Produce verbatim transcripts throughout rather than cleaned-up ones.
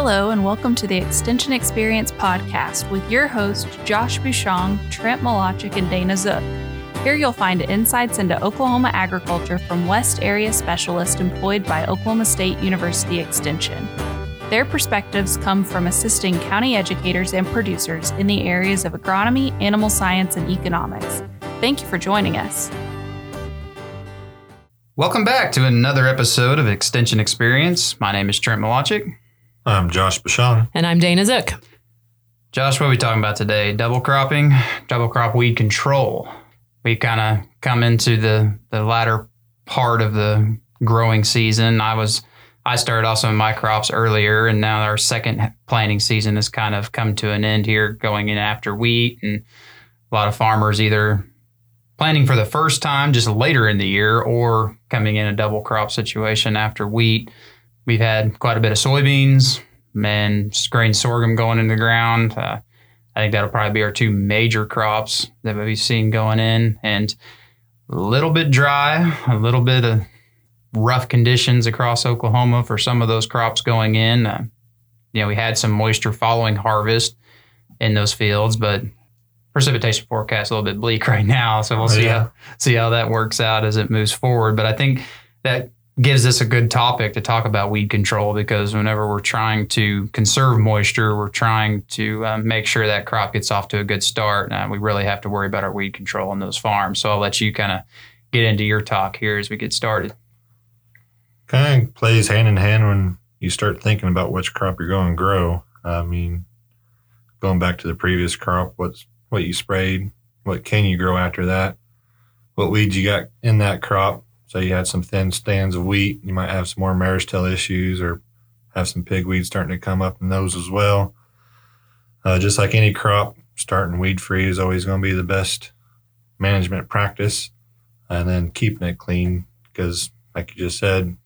Hello, and welcome to the Extension Experience podcast with your hosts, Josh Bushong, Trent Milacek, and Dana Zook. Here you'll find insights into Oklahoma agriculture from West Area specialists employed by Oklahoma State University Extension. Their perspectives come from assisting county educators and producers in the areas of agronomy, animal science, and economics. Thank you for joining us. Welcome back to another episode of Extension Experience. My name is Trent Milacek. I'm Josh Bashan. And I'm Dana Zook. Josh, what are we talking about today? Double cropping, double crop weed control. We kind of come into the, the latter part of the growing season. I was I started off some of my crops earlier, and now our second planting season has kind of come to an end here, going in after wheat, and a lot of farmers either planting for the first time just later in the year or coming in a double crop situation after wheat. We've had quite a bit of soybeans and grain sorghum going in the ground. Uh, I think that'll probably be our two major crops that we've seen going in, and a little bit dry, a little bit of rough conditions across Oklahoma for some of those crops going in. Uh, you know, we had some moisture following harvest in those fields, but precipitation forecast a little bit bleak right now. So we'll oh, see yeah. how see how that works out as it moves forward. But I think that gives us a good topic to talk about weed control, because whenever we're trying to conserve moisture, we're trying to uh, make sure that crop gets off to a good start. And uh, we really have to worry about our weed control on those farms. So I'll let you kind of get into your talk here as we get started. Kind of plays hand in hand when you start thinking about which crop you're going to grow. I mean, going back to the previous crop, what's what you sprayed, what can you grow after that, what weeds you got in that crop. So you had some thin stands of wheat, you might have some more mare's tail issues or have some pigweed starting to come up in those as well. Uh, just like any crop, starting weed-free is always going to be the best management practice, and then keeping it clean because, like you just said,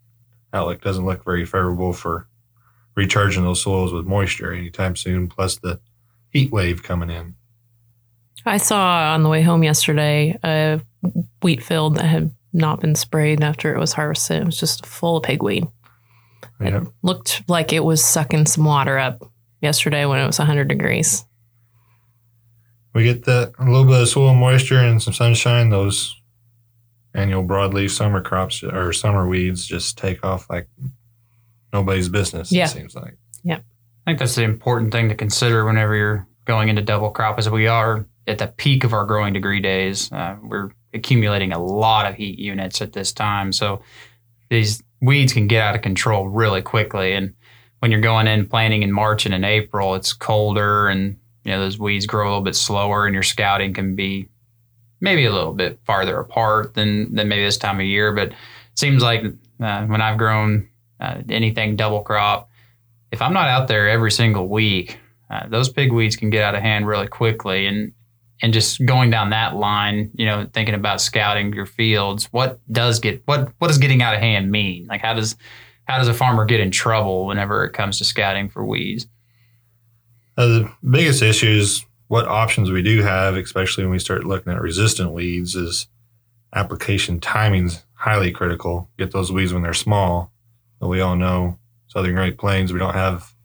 outlook doesn't look very favorable for recharging those soils with moisture anytime soon, plus the heat wave coming in. I saw on the way home yesterday a wheat field that had not been sprayed after it was harvested. It was just full of pigweed. Yep. It looked like it was sucking some water up yesterday when it was one hundred degrees. We get that a little bit of soil moisture and some sunshine. Those annual broadleaf summer crops or summer weeds just take off like nobody's business, yeah. It seems like. Yeah. I think that's the important thing to consider whenever you're going into double crop, as we are at the peak of our growing degree days. Uh, we're accumulating a lot of heat units at this time. So these weeds can get out of control really quickly. And when you're going in planting in March and in April, it's colder, and you know those weeds grow a little bit slower, and your scouting can be maybe a little bit farther apart than, than maybe this time of year. But it seems like uh, when I've grown uh, anything double crop, if I'm not out there every single week, uh, those pigweeds can get out of hand really quickly. And And just going down that line, you know, thinking about scouting your fields, what does get what what does getting out of hand mean? Like how does how does a farmer get in trouble whenever it comes to scouting for weeds? Uh, the biggest issue is what options we do have, especially when we start looking at resistant weeds, is application timing's highly critical. Get those weeds when they're small. But we all know Southern Great Plains, we don't have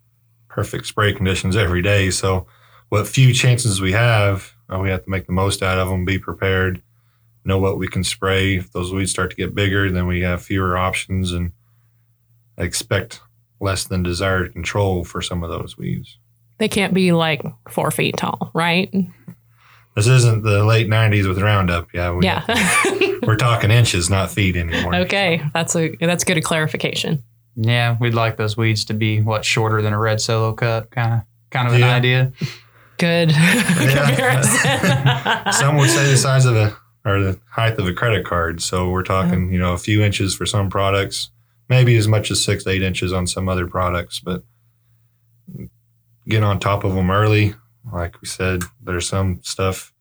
perfect spray conditions every day. So what few chances we have, Uh, we have to make the most out of them, be prepared, know what we can spray. If those weeds start to get bigger, then we have fewer options and expect less than desired control for some of those weeds. They can't be like four feet tall, right? This isn't the late nineties with Roundup. Yeah. We, yeah. We're talking inches, not feet anymore. Okay. So. That's a that's good a clarification. Yeah. We'd like those weeds to be, what, shorter than a red solo cup, kind of kind of yeah. an idea. Good comparison. Some would say the size of a, or the height of a credit card. So we're talking, you know, a few inches for some products, maybe as much as six, eight inches on some other products, but getting on top of them early. Like we said, there's some stuff,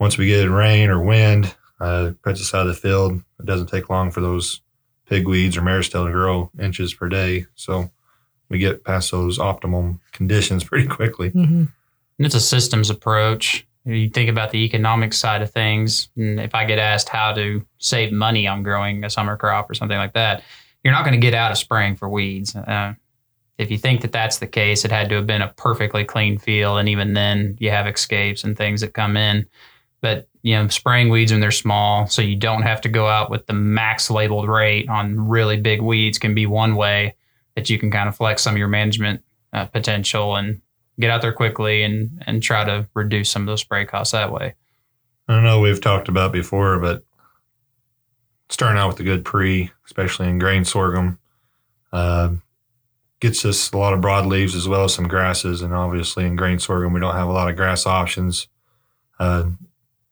once we get rain or wind, uh, puts us out of the field. It doesn't take long for those pigweeds or mare's tail to grow inches per day. So we get past those optimum conditions pretty quickly. Mm-hmm. And it's a systems approach. You think about the economic side of things. And if I get asked how to save money on growing a summer crop or something like that, you're not going to get out of spraying for weeds. Uh, if you think that that's the case, it had to have been a perfectly clean field. And even then you have escapes and things that come in, but you know, spraying weeds when they're small, so you don't have to go out with the max labeled rate on really big weeds, can be one way that you can kind of flex some of your management uh, potential and get out there quickly and, and try to reduce some of those spray costs that way. I know we've talked about before, but starting out with a good pre, especially in grain sorghum, uh, gets us a lot of broadleaves as well as some grasses. And obviously in grain sorghum, we don't have a lot of grass options. Uh,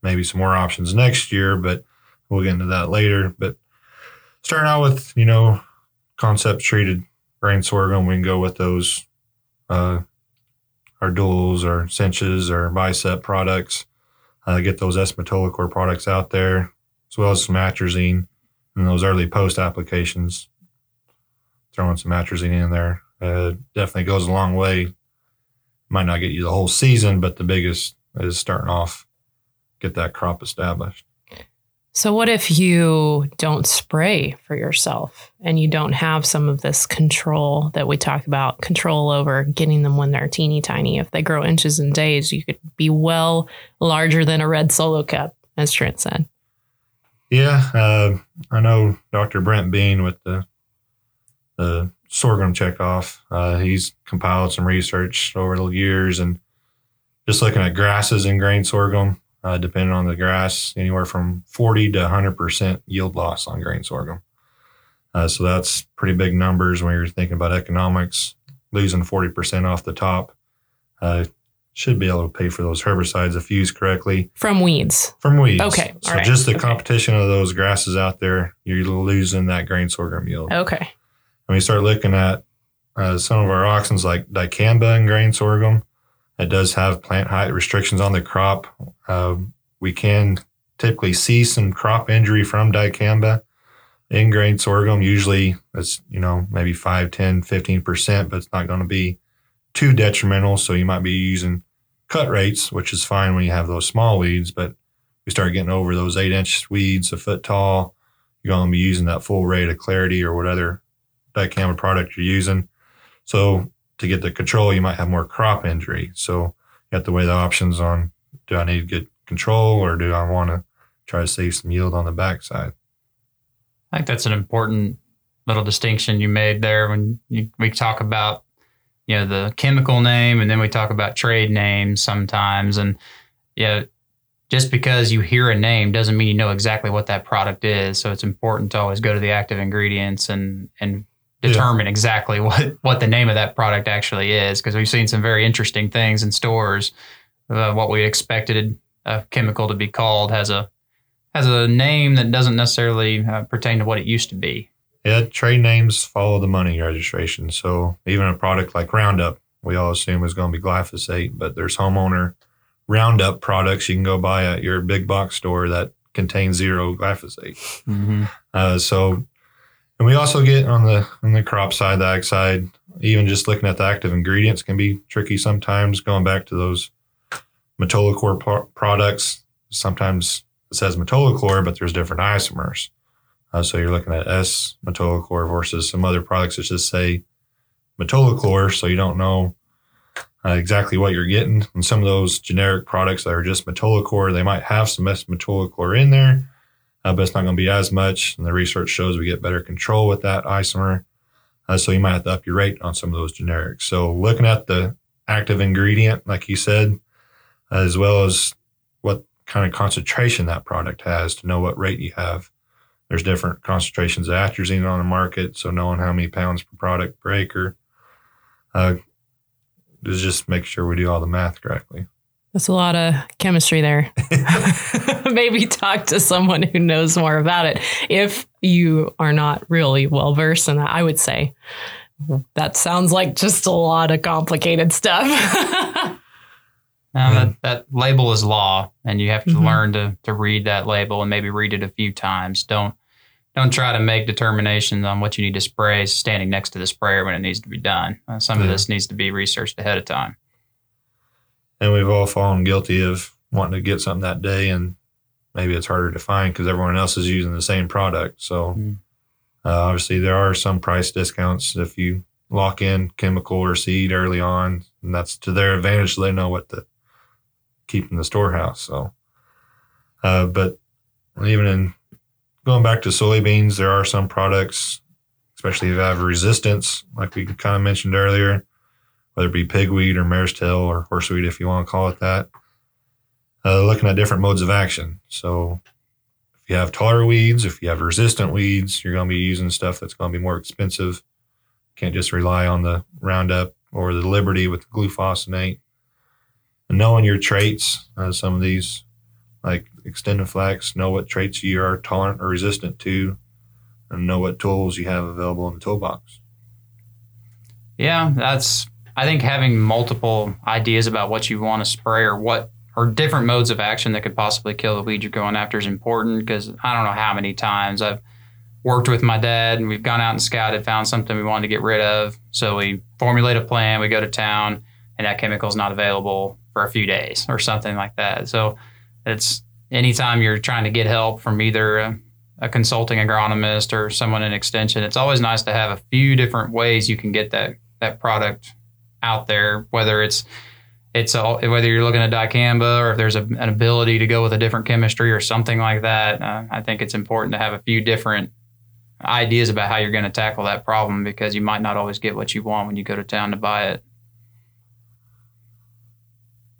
maybe some more options next year, but we'll get into that later. But starting out with, you know, concept treated grain sorghum, we can go with those, uh, our duals, our cinches, our bicep products, uh, get those S-metolachlor products out there, as well as some atrazine and those early post applications. Throwing some atrazine in there uh, definitely goes a long way. Might not get you the whole season, but the biggest is starting off, get that crop established. So what if you don't spray for yourself and you don't have some of this control that we talk about, control over getting them when they're teeny tiny? If they grow inches and days, you could be well larger than a red solo cup, as Trent said. Yeah, uh, I know Doctor Brent Bean with the, the sorghum checkoff, uh, he's compiled some research over the years and just looking at grasses in grain sorghum. Uh, depending on the grass, anywhere from forty to one hundred percent yield loss on grain sorghum. Uh, so that's pretty big numbers when you're thinking about economics. Losing forty percent off the top, uh, should be able to pay for those herbicides if used correctly. From weeds? From weeds. Okay. So all right. Just the okay. competition of those grasses out there, you're losing that grain sorghum yield. Okay. When you start looking at uh, some of our auxins like dicamba and grain sorghum, it does have plant height restrictions on the crop. Uh, we can typically see some crop injury from dicamba in grain sorghum. Usually it's, you know, maybe five, ten, fifteen percent, but it's not going to be too detrimental. So you might be using cut rates, which is fine when you have those small weeds, but we start getting over those eight inch weeds, a foot tall, you're going to be using that full rate of clarity or whatever dicamba product you're using. So to get the control, you might have more crop injury. So you have to weigh the options on, do I need to get control or do I want to try to save some yield on the backside? I think that's an important little distinction you made there when you, we talk about, you know, the chemical name and then we talk about trade names sometimes. And, you know, just because you hear a name doesn't mean you know exactly what that product is. So it's important to always go to the active ingredients and, and, determine yeah. exactly what, what the name of that product actually is, because we've seen some very interesting things in stores. Uh, what we expected a chemical to be called has a has a name that doesn't necessarily uh, pertain to what it used to be. Yeah, trade names follow the money registration. So even a product like Roundup, we all assume is going to be glyphosate, but there's homeowner Roundup products you can go buy at your big box store that contain zero glyphosate. Mm-hmm. Uh, so And we also get on the on the crop side, the ag side, even just looking at the active ingredients can be tricky sometimes. Going back to those metolachlor pro- products, sometimes it says metolachlor, but there's different isomers. Uh, so you're looking at S-metolachlor versus some other products that just say metolachlor, so you don't know uh, exactly what you're getting. And some of those generic products that are just metolachlor, they might have some S-metolachlor in there. Uh, but it's not going to be as much. And the research shows we get better control with that isomer. Uh, so you might have to up your rate on some of those generics. So looking at the active ingredient, like you said, uh, as well as what kind of concentration that product has to know what rate you have. There's different concentrations of atrazine on the market. So knowing how many pounds per product per acre, uh, is just make sure we do all the math correctly. That's a lot of chemistry there. Maybe talk to someone who knows more about it. If you are not really well versed in that, I would say that sounds like just a lot of complicated stuff. um, that, that label is law, and you have to mm-hmm. learn to to read that label and maybe read it a few times. Don't don't try to make determinations on what you need to spray standing next to the sprayer when it needs to be done. Uh, some yeah. of this needs to be researched ahead of time. And we've all fallen guilty of wanting to get something that day, and maybe it's harder to find because everyone else is using the same product. So mm. uh, obviously there are some price discounts if you lock in chemical or seed early on, and that's to their advantage. So they know what to keep in the storehouse. So, uh, but even in going back to soybeans, there are some products, especially if they have resistance, like we kind of mentioned earlier, whether it be pigweed or mare's tail or horseweed, if you want to call it that, uh, looking at different modes of action. So if you have taller weeds, if you have resistant weeds, you're going to be using stuff that's going to be more expensive. Can't just rely on the Roundup or the Liberty with the glufosinate. And knowing your traits, uh, some of these, like Extend and Flex, know what traits you are tolerant or resistant to, and know what tools you have available in the toolbox. Yeah, that's, I think having multiple ideas about what you want to spray or what, or different modes of action that could possibly kill the weed you're going after is important, because I don't know how many times I've worked with my dad and we've gone out and scouted, found something we wanted to get rid of. So we formulate a plan, we go to town, and that chemical is not available for a few days or something like that. So it's anytime you're trying to get help from either a, a consulting agronomist or someone in extension, it's always nice to have a few different ways you can get that, that product out there, whether it's, it's all, whether you're looking at dicamba or if there's a, an ability to go with a different chemistry or something like that. Uh, I think it's important to have a few different ideas about how you're going to tackle that problem, because you might not always get what you want when you go to town to buy it.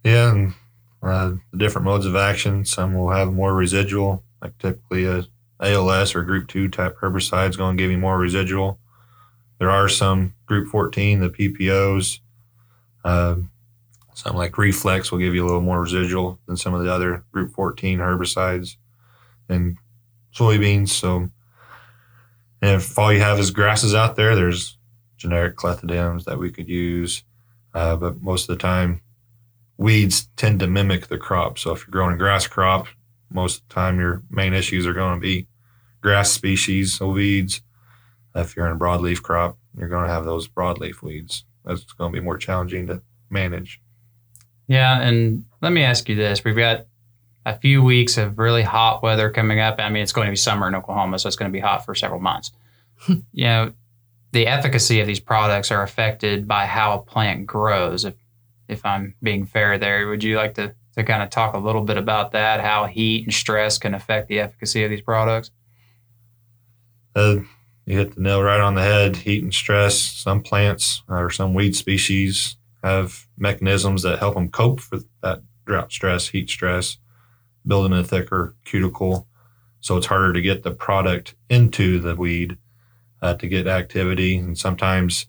Yeah, and uh, different modes of action. Some will have more residual, like typically a A L S or group two type herbicide is going to give you more residual. There are some group fourteen, the P P Os, uh, some like Reflex will give you a little more residual than some of the other group fourteen herbicides and soybeans. So And if all you have is grasses out there, there's generic clethodems that we could use. Uh, but most of the time, weeds tend to mimic the crop. So if you're growing a grass crop, most of the time your main issues are going to be grass species, so weeds. If you're in a broadleaf crop, you're going to have those broadleaf weeds. That's going to be more challenging to manage. Yeah, and let me ask you this. We've got a few weeks of really hot weather coming up. I mean, it's going to be summer in Oklahoma, so it's going to be hot for several months. You know, the efficacy of these products are affected by how a plant grows. If if I'm being fair there, would you like to, to kind of talk a little bit about that, how heat and stress can affect the efficacy of these products? Uh, you hit the nail right on the head, heat and stress. Some plants or some weed species have mechanisms that help them cope for that drought stress, heat stress, building a thicker cuticle, so it's harder to get the product into the weed uh, to get activity. And sometimes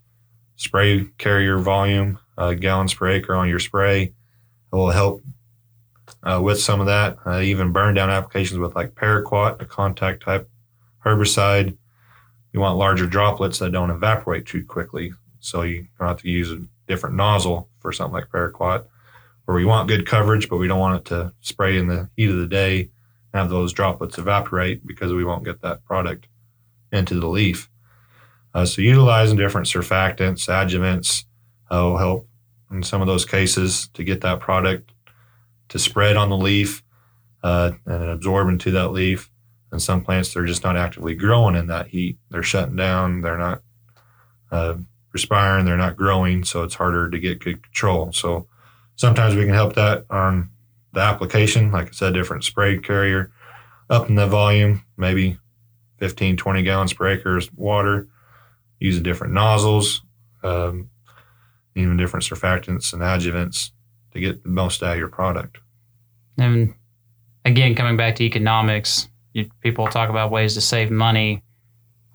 spray carrier volume, uh, gallons per acre on your spray will help uh, with some of that. Uh, even burn down applications with like Paraquat, a contact type herbicide. You want larger droplets that don't evaporate too quickly. So you have to use a different nozzle for something like Paraquat, where we want good coverage, but we don't want it to spray in the heat of the day and have those droplets evaporate, because we won't get that product into the leaf. Uh, so utilizing different surfactants, adjuvants uh, will help in some of those cases to get that product to spread on the leaf uh, and absorb into that leaf. And some plants, they're just not actively growing in that heat. They're shutting down. They're not uh, respiring. They're not growing. So it's harder to get good control. So sometimes we can help that on the application. Like I said, different spray carrier, up in the volume, maybe fifteen, twenty gallons per acre of water, using different nozzles, um, even different surfactants and adjuvants to get the most out of your product. And again, coming back to economics, you, people talk about ways to save money.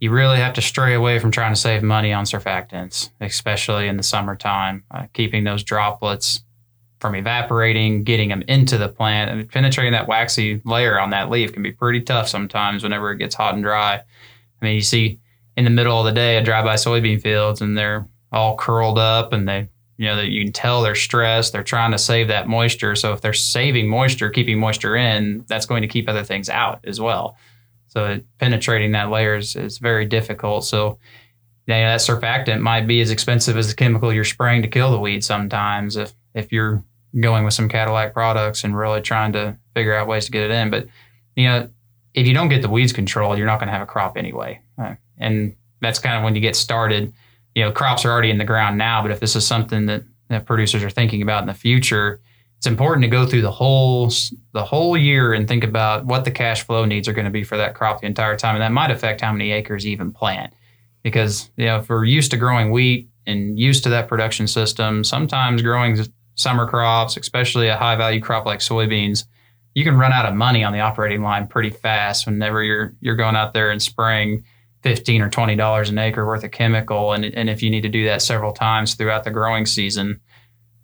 You really have to stray away from trying to save money on surfactants, especially in the summertime, uh, keeping those droplets from evaporating, getting them into the plant, and penetrating that waxy layer on that leaf can be pretty tough sometimes whenever it gets hot and dry. I mean, you see in the middle of the day, I drive by soybean fields and they're all curled up, and they, you know, that you can tell they're stressed. They're trying to save that moisture. So if they're saving moisture, keeping moisture in, that's going to keep other things out as well. So it, penetrating that layer is, is very difficult. So you know, that surfactant might be as expensive as the chemical you're spraying to kill the weed sometimes, if if you're going with some Cadillac products and really trying to figure out ways to get it in. But, you know, if you don't get the weeds controlled, you're not going to have a crop anyway. Right? And that's kind of when you get started. you know, crops are already in the ground now, but if this is something that, that producers are thinking about in the future, it's important to go through the whole the whole year and think about what the cash flow needs are going to be for that crop the entire time. And that might affect how many acres you even plant. Because, you know, if we're used to growing wheat and used to that production system, sometimes growing summer crops, especially a high value crop like soybeans, you can run out of money on the operating line pretty fast whenever you're you're going out there and spraying fifteen or twenty dollars an acre worth of chemical, and and if you need to do that several times throughout the growing season,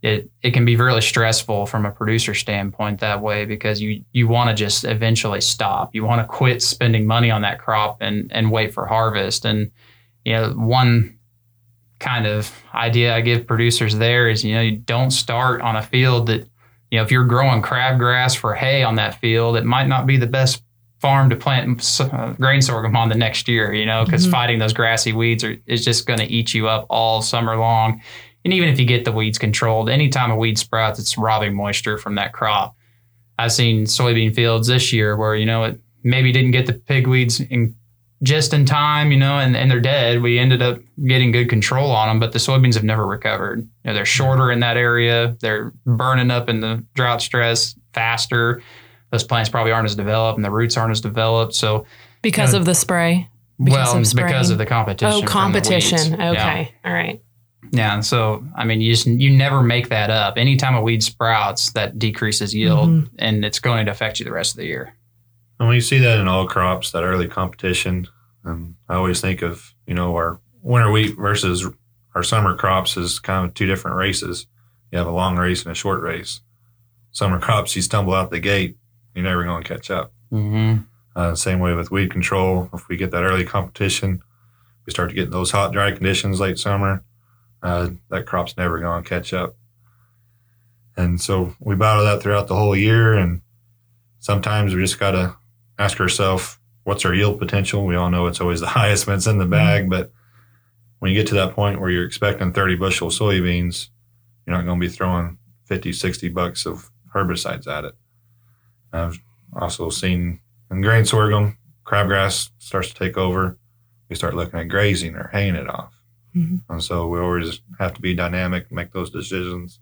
it it can be really stressful from a producer standpoint that way, because you you want to just eventually stop. You want to quit spending money on that crop and and wait for harvest. And you know, one kind of idea I give producers there is, you know, you don't start on a field that, you know, if you're growing crabgrass for hay on that field, it might not be the best farm to plant uh, grain sorghum on the next year, you know, because mm-hmm. fighting those grassy weeds are, is just going to eat you up all summer long. And even if you get the weeds controlled, anytime a weed sprouts, it's robbing moisture from that crop. I've seen soybean fields this year where, you know, it maybe didn't get the pigweeds in just in time, you know, and, and they're dead. We ended up getting good control on them, but the soybeans have never recovered. You know, they're shorter in that area. They're burning up in the drought stress faster. Those plants probably aren't as developed and the roots aren't as developed. So because you know, of the spray? Because well, of because of the competition. Oh, competition. Okay. Yeah. All right. Yeah. And so, I mean, you just, you never make that up. Anytime a weed sprouts, that decreases yield mm-hmm. and it's going to affect you the rest of the year. And we see that in all crops, that early competition. And I always think of, you know, our winter wheat versus our summer crops is kind of two different races. You have a long race and a short race. Summer crops, you stumble out the gate, you're never going to catch up. Mm-hmm. Uh, same way with weed control. If we get that early competition, we start to get those hot, dry conditions late summer, uh, that crop's never going to catch up. And so we battle that throughout the whole year. And sometimes we just got to ask ourselves, what's our yield potential? We all know it's always the highest when it's in the bag, but when you get to that point where you're expecting thirty bushel soybeans, you're not going to be throwing fifty, sixty bucks of herbicides at it. I've also seen in grain sorghum, crabgrass starts to take over. We start looking at grazing or haying it off. Mm-hmm. And so we always have to be dynamic, make those decisions.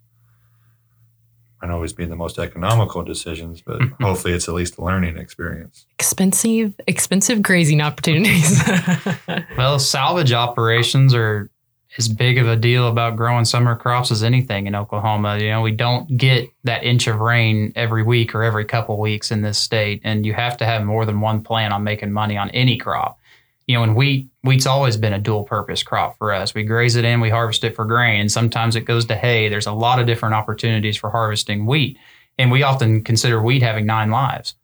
Might always be the most economical decisions, but mm-hmm. hopefully it's at least a learning experience. Expensive, expensive grazing opportunities. Well, salvage operations are as big of a deal about growing summer crops as anything in Oklahoma. You know, we don't get that inch of rain every week or every couple weeks in this state, and you have to have more than one plan on making money on any crop. You know, and wheat, wheat's always been a dual-purpose crop for us. We graze it in, we harvest it for grain, and sometimes it goes to hay. There's a lot of different opportunities for harvesting wheat, and we often consider wheat having nine lives.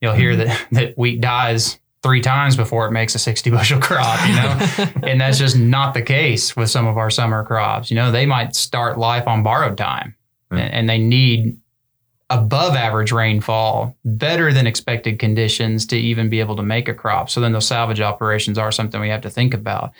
You'll hear that, that wheat dies three times before it makes a sixty-bushel crop, you know, and that's just not the case with some of our summer crops. You know, they might start life on borrowed time, mm. and, and they need above average rainfall, better than expected conditions to even be able to make a crop. So then those salvage operations are something we have to think about.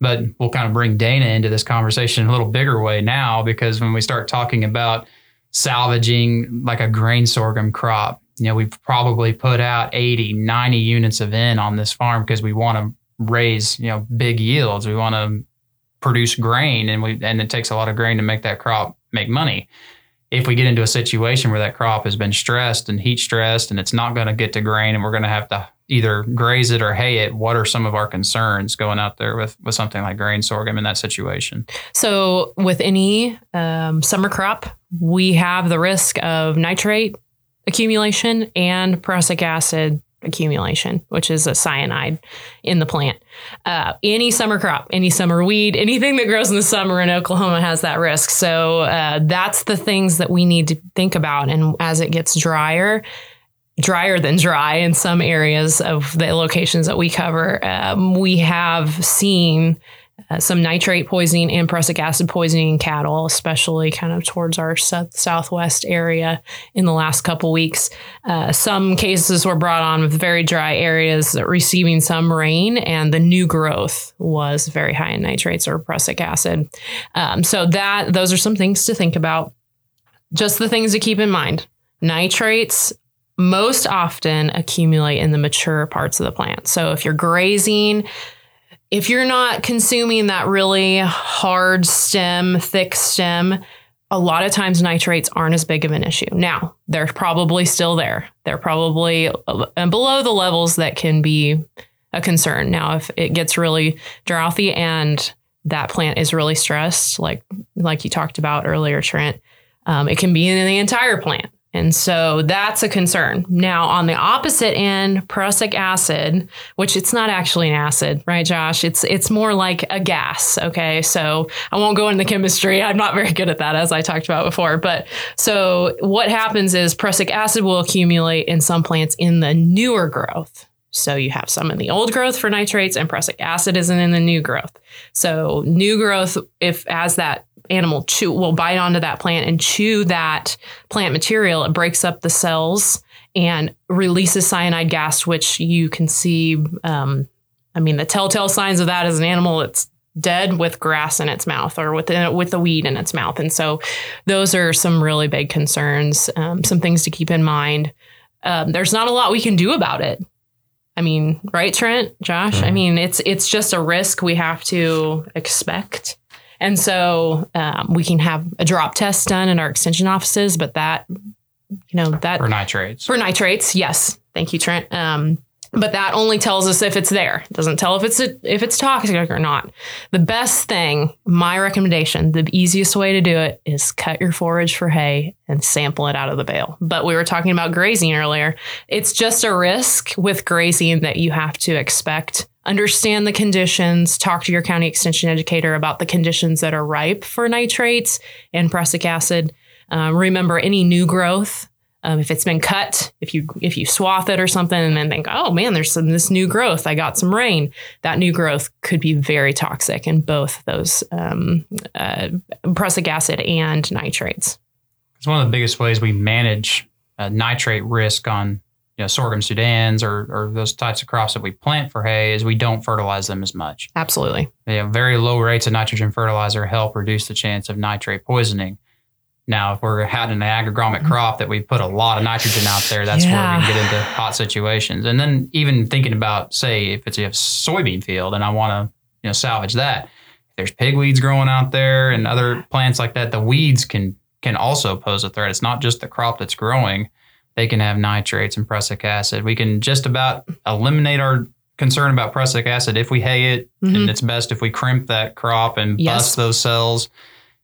But we'll kind of bring Dana into this conversation in a little bigger way now, because when we start talking about salvaging like a grain sorghum crop, you know, we've probably put out eighty, ninety units of N on this farm because we want to raise, you know, big yields. We want to produce grain, and we and it takes a lot of grain to make that crop make money. If we get into a situation where that crop has been stressed and heat stressed and it's not going to get to grain and we're going to have to either graze it or hay it, what are some of our concerns going out there with, with something like grain sorghum in that situation? So with any um, summer crop, we have the risk of nitrate accumulation and prussic acid accumulation, which is a cyanide in the plant. Uh, any summer crop, any summer weed, anything that grows in the summer in Oklahoma has that risk. So uh, that's the things that we need to think about. And as it gets drier, drier than dry in some areas of the locations that we cover, um, we have seen uh, some nitrate poisoning and prussic acid poisoning in cattle, especially kind of towards our southwest area in the last couple weeks. Uh, some cases were brought on with very dry areas receiving some rain, and the new growth was very high in nitrates or prussic acid. Um, so that those are some things to think about. Just the things to keep in mind. Nitrates most often accumulate in the mature parts of the plant. So if you're grazing if you're not consuming that really hard stem, thick stem, a lot of times nitrates aren't as big of an issue. Now, they're probably still there. They're probably below the levels that can be a concern. Now, if it gets really droughty and that plant is really stressed, like like you talked about earlier, Trent, um, it can be in the entire plant. And so that's a concern. Now, on the opposite end, prussic acid, which it's not actually an acid, right, Josh? It's it's more like a gas. OK, so I won't go into the chemistry. I'm not very good at that, as I talked about before. But so what happens is prussic acid will accumulate in some plants in the newer growth. So you have some in the old growth for nitrates, and prussic acid isn't in the new growth. So new growth, if as that animal chew will bite onto that plant and chew that plant material, it breaks up the cells and releases cyanide gas, which you can see. Um, I mean, the telltale signs of that is an animal that's dead with grass in its mouth or with a, with a weed in its mouth. And so those are some really big concerns, um, some things to keep in mind. Um, there's not a lot we can do about it. I mean, right, Trent, Josh? I mean, it's it's just a risk we have to expect. And so um, we can have a drop test done in our extension offices, but that, you know, that for nitrates, for nitrates. Yes. Thank you, Trent. Um, but that only tells us if it's there. It doesn't tell if it's a, if it's toxic or not. The best thing, my recommendation, the easiest way to do it is cut your forage for hay and sample it out of the bale. But we were talking about grazing earlier. It's just a risk with grazing that you have to expect. Understand the conditions, talk to your county extension educator about the conditions that are ripe for nitrates and prussic acid. Um, remember any new growth, um, if it's been cut, if you if you swath it or something and then think, oh, man, there's some this new growth. I got some rain. That new growth could be very toxic in both those um, uh, prussic acid and nitrates. It's one of the biggest ways we manage uh, nitrate risk on you know, sorghum Sudans or, or those types of crops that we plant for hay is we don't fertilize them as much. Absolutely. You know, very low rates of nitrogen fertilizer help reduce the chance of nitrate poisoning. Now, if we're had an agronomic crop that we put a lot of nitrogen out there, that's yeah. where we can get into hot situations. And then even thinking about, say, if it's a soybean field and I want to you know salvage that, if there's pigweeds growing out there and other plants like that, the weeds can can also pose a threat. It's not just the crop that's growing. They can have nitrates and prussic acid. We can just about eliminate our concern about prussic acid if we hay it, mm-hmm. and it's best if we crimp that crop and yes. bust those cells,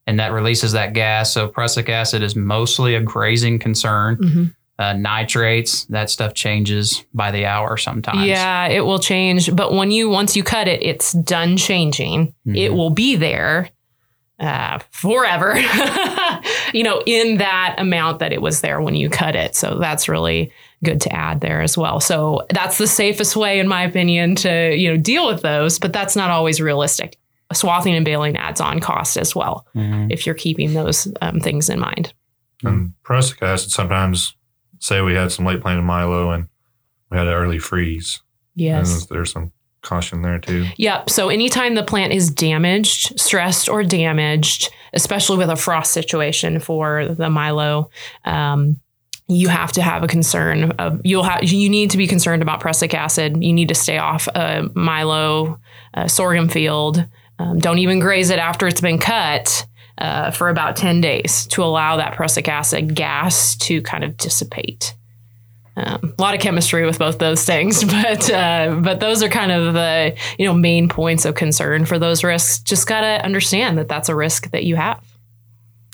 and that releases that gas. So prussic acid is mostly a grazing concern. Mm-hmm. Uh, nitrates, that stuff changes by the hour sometimes. Yeah, it will change. But when you once you cut it, it's done changing. Mm-hmm. It will be there uh, forever. You know, in that amount that it was there when you cut it. So that's really good to add there as well. So that's the safest way, in my opinion, to, you know, deal with those. But that's not always realistic. Swathing and baling adds on cost as well, mm-hmm. if you're keeping those um, things in mind. And prussic acid, sometimes, say we had some late planted milo and we had an early freeze. Yes. And there's some caution there too. Yep. So anytime the plant is damaged, stressed or damaged, especially with a frost situation for the milo, um, you have to have a concern of you'll have you need to be concerned about prussic acid. You need to stay off a milo a sorghum field. Um, don't even graze it after it's been cut uh, for about ten days to allow that prussic acid gas to kind of dissipate. Um, a lot of chemistry with both those things, but uh, but those are kind of the you know main points of concern for those risks. Just gotta understand that that's a risk that you have.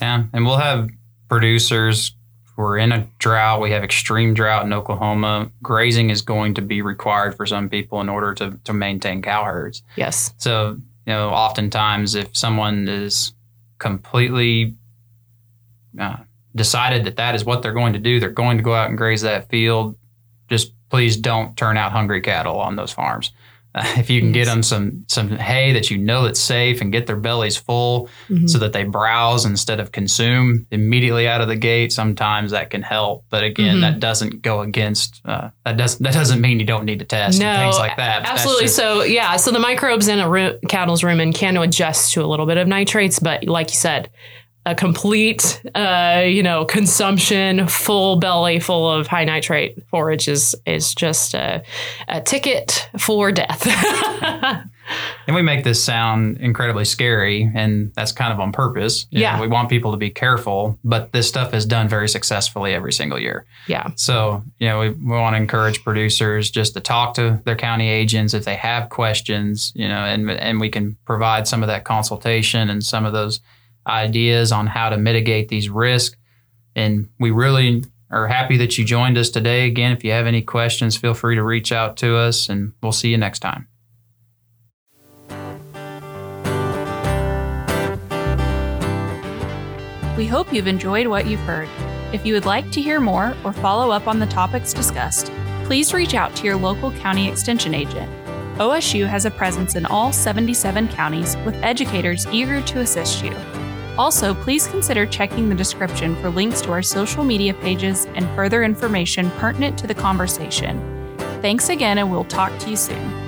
Yeah, and we'll have producers. We're in a drought. We have extreme drought in Oklahoma. Grazing is going to be required for some people in order to to maintain cow herds. Yes. So you know, oftentimes if someone is completely uh, decided that that is what they're going to do. They're going to go out and graze that field. Just please don't turn out hungry cattle on those farms. Uh, if you can get them some some hay that you know that's safe and get their bellies full mm-hmm. so that they browse instead of consume immediately out of the gate, sometimes that can help. But again, mm-hmm. that doesn't go against, uh, that, does, that doesn't mean you don't need to test no, and things like that. Absolutely. Just, so yeah, so the microbes in a ru- cattle's rumen can adjust to a little bit of nitrates, but like you said, a complete, uh, you know, consumption, full belly full of high nitrate forage is, is just a, a ticket for death. And we make this sound incredibly scary, and that's kind of on purpose. You yeah. know, we want people to be careful, but this stuff is done very successfully every single year. Yeah. So, you know, we, we want to encourage producers just to talk to their county agents if they have questions, you know, and and we can provide some of that consultation and some of those ideas on how to mitigate these risks. And we really are happy that you joined us today. Again, if you have any questions, feel free to reach out to us, and we'll see you next time. We hope you've enjoyed what you've heard. If you would like to hear more or follow up on the topics discussed, please reach out to your local county extension agent. O S U has a presence in all seventy-seven counties with educators eager to assist you. Also, please consider checking the description for links to our social media pages and further information pertinent to the conversation. Thanks again, and we'll talk to you soon.